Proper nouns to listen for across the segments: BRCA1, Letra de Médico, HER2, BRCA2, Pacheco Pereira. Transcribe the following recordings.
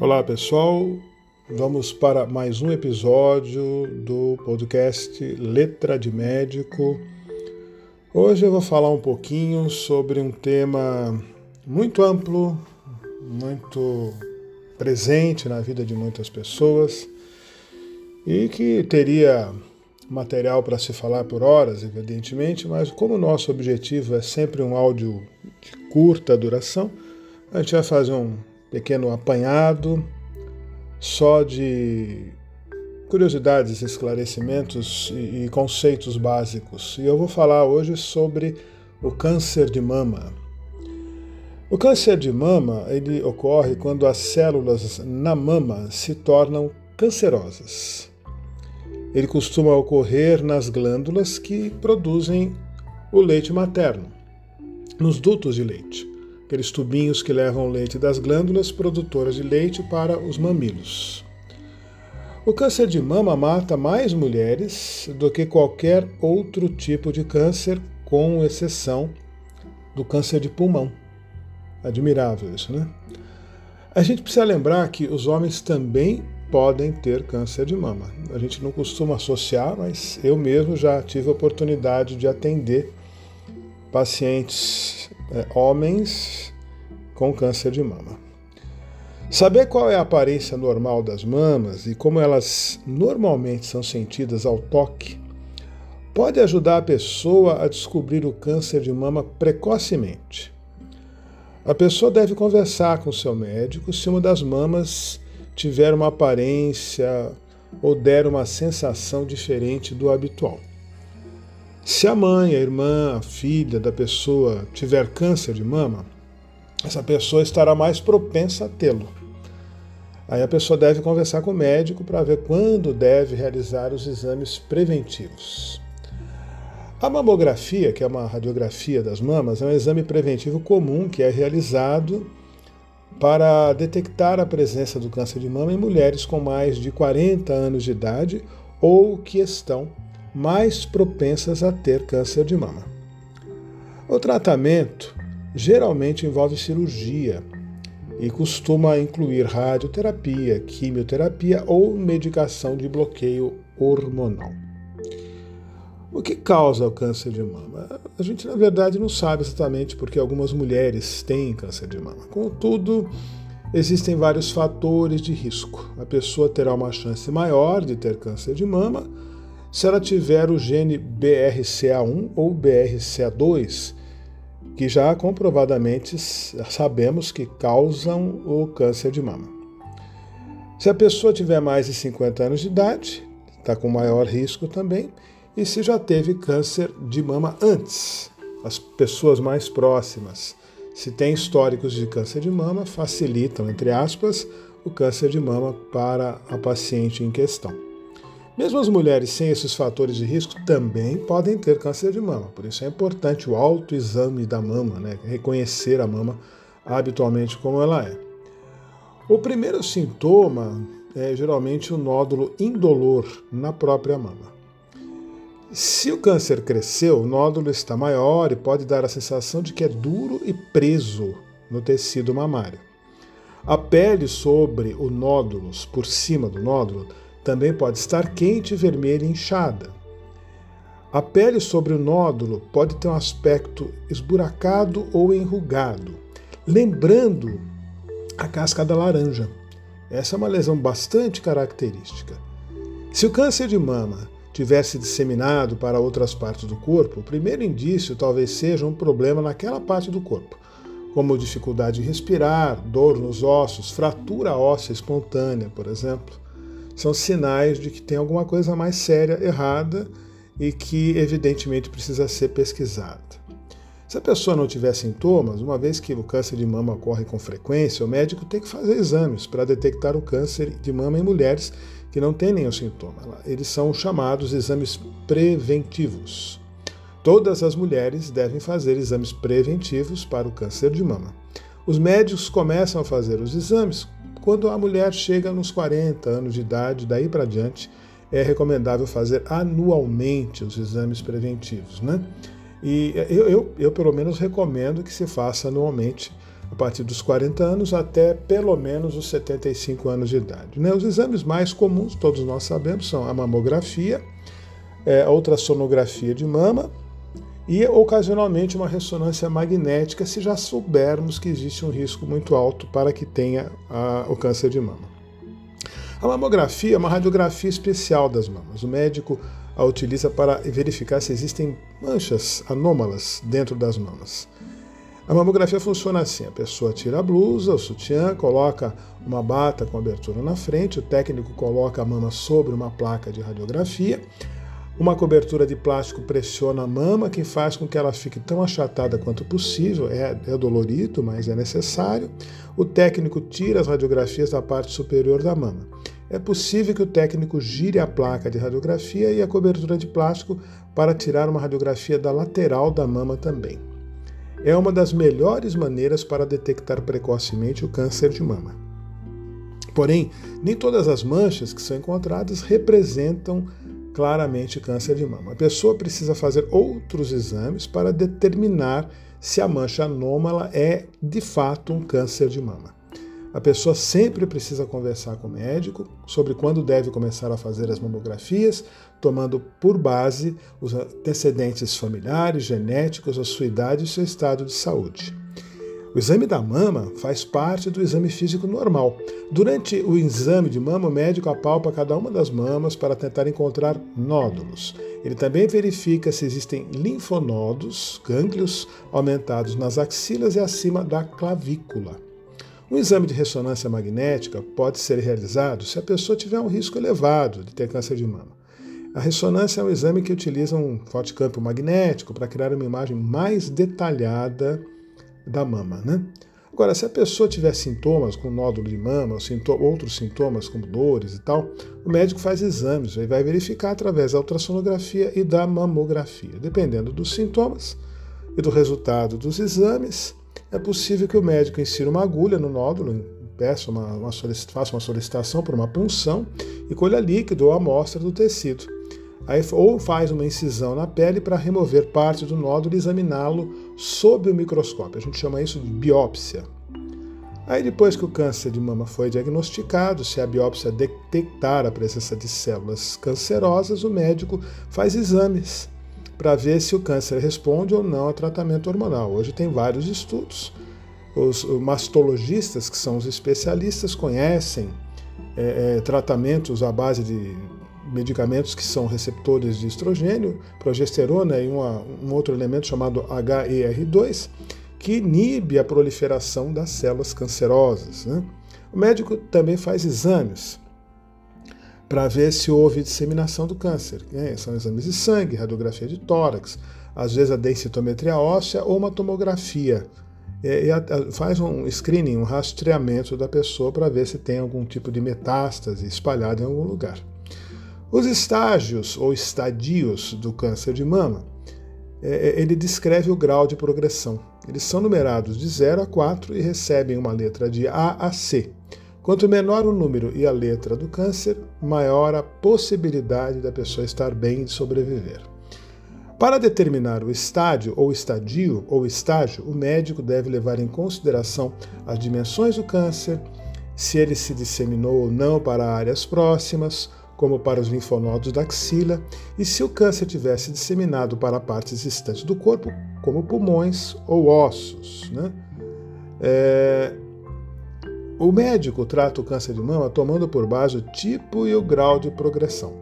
Olá pessoal, vamos para mais um episódio do podcast Letra de Médico. Hoje eu vou falar um pouquinho sobre um tema muito amplo, muito presente na vida de muitas pessoas e que teria material para se falar por horas, evidentemente, mas como o nosso objetivo é sempre um áudio de curta duração, a gente vai fazer um pequeno apanhado só de curiosidades, esclarecimentos e conceitos básicos. E eu vou falar hoje sobre o câncer de mama. O câncer de mama ele ocorre quando as células na mama se tornam cancerosas. Ele costuma ocorrer nas glândulas que produzem o leite materno, nos dutos de leite, aqueles tubinhos que levam o leite das glândulas produtoras de leite para os mamilos. O câncer de mama mata mais mulheres do que qualquer outro tipo de câncer, com exceção do câncer de pulmão. Admirável isso, né? A gente precisa lembrar que os homens também podem ter câncer de mama. A gente não costuma associar, mas eu mesmo já tive a oportunidade de atender pacientes homens com câncer de mama. Saber qual é a aparência normal das mamas e como elas normalmente são sentidas ao toque pode ajudar a pessoa a descobrir o câncer de mama precocemente. A pessoa deve conversar com o seu médico se uma das mamas tiver uma aparência ou der uma sensação diferente do habitual. Se a mãe, a irmã, a filha da pessoa tiver câncer de mama, essa pessoa estará mais propensa a tê-lo. Aí a pessoa deve conversar com o médico para ver quando deve realizar os exames preventivos. A mamografia, que é uma radiografia das mamas, é um exame preventivo comum que é realizado para detectar a presença do câncer de mama em mulheres com mais de 40 anos de idade ou que estão mais propensas a ter câncer de mama. O tratamento geralmente envolve cirurgia e costuma incluir radioterapia, quimioterapia ou medicação de bloqueio hormonal. O que causa o câncer de mama? A gente, na verdade, não sabe exatamente porque algumas mulheres têm câncer de mama. Contudo, existem vários fatores de risco. A pessoa terá uma chance maior de ter câncer de mama se ela tiver o gene BRCA1 ou BRCA2, que já comprovadamente sabemos que causam o câncer de mama. Se a pessoa tiver mais de 50 anos de idade, está com maior risco também, e se já teve câncer de mama antes, as pessoas mais próximas, se tem históricos de câncer de mama, facilitam, entre aspas, o câncer de mama para a paciente em questão. Mesmo as mulheres sem esses fatores de risco também podem ter câncer de mama, por isso é importante o autoexame da mama, né? Reconhecer a mama habitualmente como ela é. O primeiro sintoma é geralmente o nódulo indolor na própria mama. Se o câncer cresceu, o nódulo está maior e pode dar a sensação de que é duro e preso no tecido mamário. A pele sobre o nódulo, por cima do nódulo, também pode estar quente, vermelha e inchada. A pele sobre o nódulo pode ter um aspecto esburacado ou enrugado, lembrando a casca da laranja. Essa é uma lesão bastante característica. Se o câncer de mama tivesse disseminado para outras partes do corpo, o primeiro indício talvez seja um problema naquela parte do corpo, como dificuldade de respirar, dor nos ossos, fratura óssea espontânea, por exemplo. São sinais de que tem alguma coisa mais séria, errada, e que evidentemente precisa ser pesquisada. Se a pessoa não tiver sintomas, uma vez que o câncer de mama ocorre com frequência, o médico tem que fazer exames para detectar o câncer de mama em mulheres que não têm nenhum sintoma. Eles são chamados exames preventivos. Todas as mulheres devem fazer exames preventivos para o câncer de mama. Os médicos começam a fazer os exames quando a mulher chega nos 40 anos de idade, daí para diante, é recomendável fazer anualmente os exames preventivos, né? E eu pelo menos recomendo que se faça anualmente a partir dos 40 anos até pelo menos os 75 anos de idade. Né? Os exames mais comuns, todos nós sabemos, são a mamografia, a ultrassonografia de mama e, ocasionalmente, uma ressonância magnética, se já soubermos que existe um risco muito alto para que tenha o câncer de mama. A mamografia é uma radiografia especial das mamas. O médico a utiliza para verificar se existem manchas anômalas dentro das mamas. A mamografia funciona assim: a pessoa tira a blusa, o sutiã, coloca uma bata com abertura na frente, o técnico coloca a mama sobre uma placa de radiografia, uma cobertura de plástico pressiona a mama, que faz com que ela fique tão achatada quanto possível, é dolorido, mas é necessário. O técnico tira as radiografias da parte superior da mama. É possível que o técnico gire a placa de radiografia e a cobertura de plástico para tirar uma radiografia da lateral da mama também. É uma das melhores maneiras para detectar precocemente o câncer de mama. Porém, nem todas as manchas que são encontradas representam claramente câncer de mama. A pessoa precisa fazer outros exames para determinar se a mancha anômala é de fato um câncer de mama. A pessoa sempre precisa conversar com o médico sobre quando deve começar a fazer as mamografias, tomando por base os antecedentes familiares, genéticos, a sua idade e o seu estado de saúde. O exame da mama faz parte do exame físico normal. Durante o exame de mama, o médico apalpa cada uma das mamas para tentar encontrar nódulos. Ele também verifica se existem linfonodos, gânglios, aumentados nas axilas e acima da clavícula. Um exame de ressonância magnética pode ser realizado se a pessoa tiver um risco elevado de ter câncer de mama. A ressonância é um exame que utiliza um forte campo magnético para criar uma imagem mais detalhada da mama, né? Agora, se a pessoa tiver sintomas com nódulo de mama ou outros sintomas como dores e tal, o médico faz exames e vai verificar através da ultrassonografia e da mamografia. Dependendo dos sintomas e do resultado dos exames, é possível que o médico insira uma agulha no nódulo, peça faça uma solicitação por uma punção e colha líquido ou amostra do tecido. Aí, ou faz uma incisão na pele para remover parte do nódulo e examiná-lo sob o microscópio. A gente chama isso de biópsia. Aí, depois que o câncer de mama foi diagnosticado, se a biópsia detectar a presença de células cancerosas, o médico faz exames para ver se o câncer responde ou não a tratamento hormonal. Hoje tem vários estudos. Os mastologistas, que são os especialistas, conhecem tratamentos à base de medicamentos que são receptores de estrogênio, progesterona e um outro elemento chamado HER2, que inibe a proliferação das células cancerosas, né? O médico também faz exames para ver se houve disseminação do câncer, né? São exames de sangue, radiografia de tórax, às vezes a densitometria óssea ou uma tomografia. Faz um screening, um rastreamento da pessoa para ver se tem algum tipo de metástase espalhada em algum lugar. Os estágios ou estadios do câncer de mama, ele descreve o grau de progressão. Eles são numerados de 0 a 4 e recebem uma letra de A a C. Quanto menor o número e a letra do câncer, maior a possibilidade da pessoa estar bem e de sobreviver. Para determinar o estádio ou estadio ou estágio, o médico deve levar em consideração as dimensões do câncer, se ele se disseminou ou não para áreas próximas, como para os linfonodos da axila, e se o câncer tivesse disseminado para partes distantes do corpo, como pulmões ou ossos, né? O médico trata o câncer de mama tomando por base o tipo e o grau de progressão.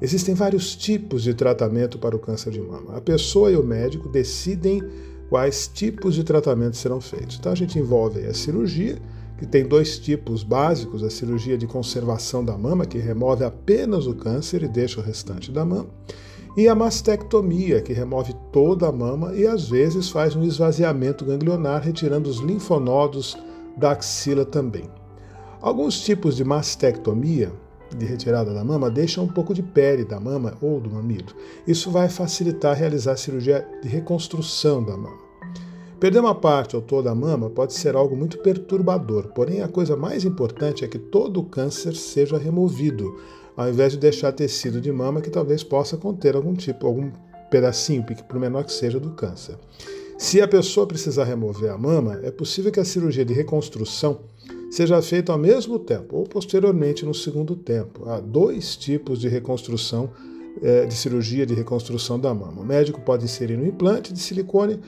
Existem vários tipos de tratamento para o câncer de mama. A pessoa e o médico decidem quais tipos de tratamento serão feitos. Então a gente envolve a cirurgia, que tem dois tipos básicos: a cirurgia de conservação da mama, que remove apenas o câncer e deixa o restante da mama, e a mastectomia, que remove toda a mama e às vezes faz um esvaziamento ganglionar, retirando os linfonodos da axila também. Alguns tipos de mastectomia, de retirada da mama, deixam um pouco de pele da mama ou do mamilo. Isso vai facilitar realizar a cirurgia de reconstrução da mama. Perder uma parte ou toda a mama pode ser algo muito perturbador, porém a coisa mais importante é que todo o câncer seja removido, ao invés de deixar tecido de mama que talvez possa conter algum pedacinho, por menor que seja, do câncer. Se a pessoa precisar remover a mama, é possível que a cirurgia de reconstrução seja feita ao mesmo tempo ou posteriormente no segundo tempo. Há dois tipos de reconstrução, de cirurgia de reconstrução da mama. O médico pode inserir um implante de silicone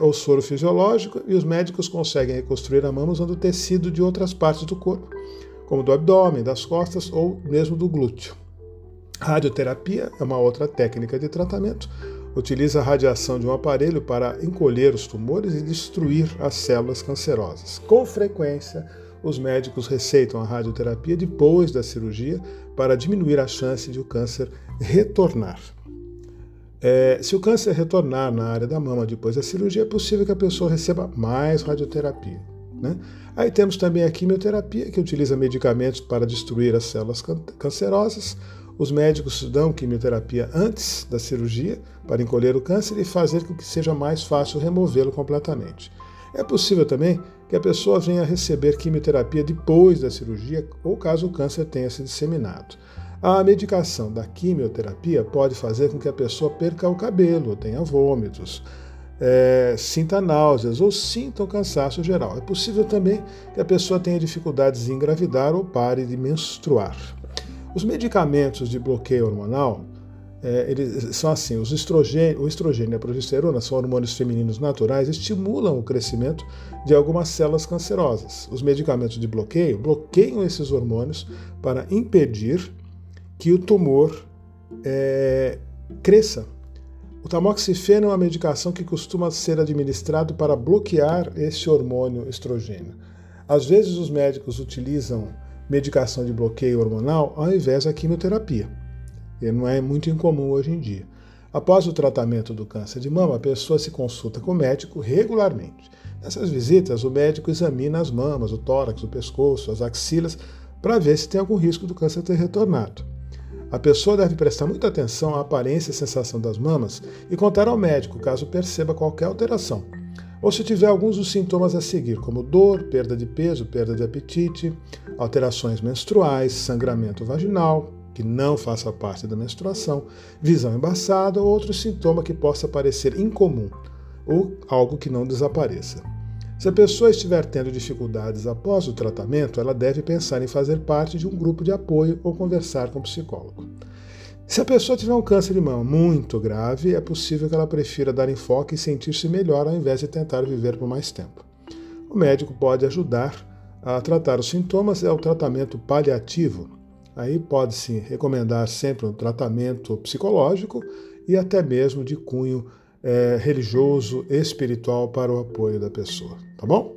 ou soro fisiológico e os médicos conseguem reconstruir a mama usando tecido de outras partes do corpo, como do abdômen, das costas ou mesmo do glúteo. Radioterapia é uma outra técnica de tratamento. Utiliza a radiação de um aparelho para encolher os tumores e destruir as células cancerosas. Com frequência, os médicos receitam a radioterapia depois da cirurgia para diminuir a chance de o câncer retornar. Se o câncer retornar na área da mama depois da cirurgia, é possível que a pessoa receba mais radioterapia, né? Aí temos também a quimioterapia, que utiliza medicamentos para destruir as células cancerosas. Os médicos dão quimioterapia antes da cirurgia para encolher o câncer e fazer com que seja mais fácil removê-lo completamente. É possível também que a pessoa venha a receber quimioterapia depois da cirurgia ou caso o câncer tenha se disseminado. A medicação da quimioterapia pode fazer com que a pessoa perca o cabelo, tenha vômitos, sinta náuseas ou sinta um cansaço geral. É possível também que a pessoa tenha dificuldades em engravidar ou pare de menstruar. Os medicamentos de bloqueio hormonal, eles são assim, o estrogênio e a progesterona são hormônios femininos naturais, estimulam o crescimento de algumas células cancerosas. Os medicamentos de bloqueio bloqueiam esses hormônios para impedir que o tumor cresça. O tamoxifeno é uma medicação que costuma ser administrada para bloquear esse hormônio estrogênio. Às vezes os médicos utilizam medicação de bloqueio hormonal ao invés da quimioterapia. E não é muito incomum hoje em dia. Após o tratamento do câncer de mama, a pessoa se consulta com o médico regularmente. Nessas visitas, o médico examina as mamas, o tórax, o pescoço, as axilas, para ver se tem algum risco do câncer ter retornado. A pessoa deve prestar muita atenção à aparência e sensação das mamas e contar ao médico caso perceba qualquer alteração, ou se tiver alguns dos sintomas a seguir, como dor, perda de peso, perda de apetite, alterações menstruais, sangramento vaginal, que não faça parte da menstruação, visão embaçada ou outro sintoma que possa parecer incomum ou algo que não desapareça. Se a pessoa estiver tendo dificuldades após o tratamento, ela deve pensar em fazer parte de um grupo de apoio ou conversar com o psicólogo. Se a pessoa tiver um câncer de mama muito grave, é possível que ela prefira dar enfoque e sentir-se melhor ao invés de tentar viver por mais tempo. O médico pode ajudar a tratar os sintomas, é o tratamento paliativo. Aí pode-se recomendar sempre um tratamento psicológico e até mesmo de cunho religioso, espiritual para o apoio da pessoa, tá bom?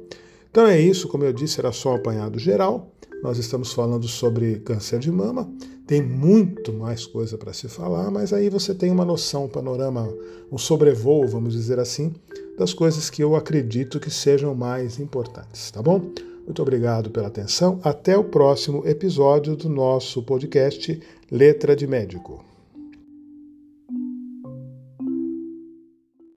Então é isso, como eu disse, era só um apanhado geral. Nós estamos falando sobre câncer de mama, tem muito mais coisa para se falar, mas aí você tem uma noção, um panorama, um sobrevoo, vamos dizer assim, das coisas que eu acredito que sejam mais importantes, tá bom? Muito obrigado pela atenção, até o próximo episódio do nosso podcast Letra de Médico.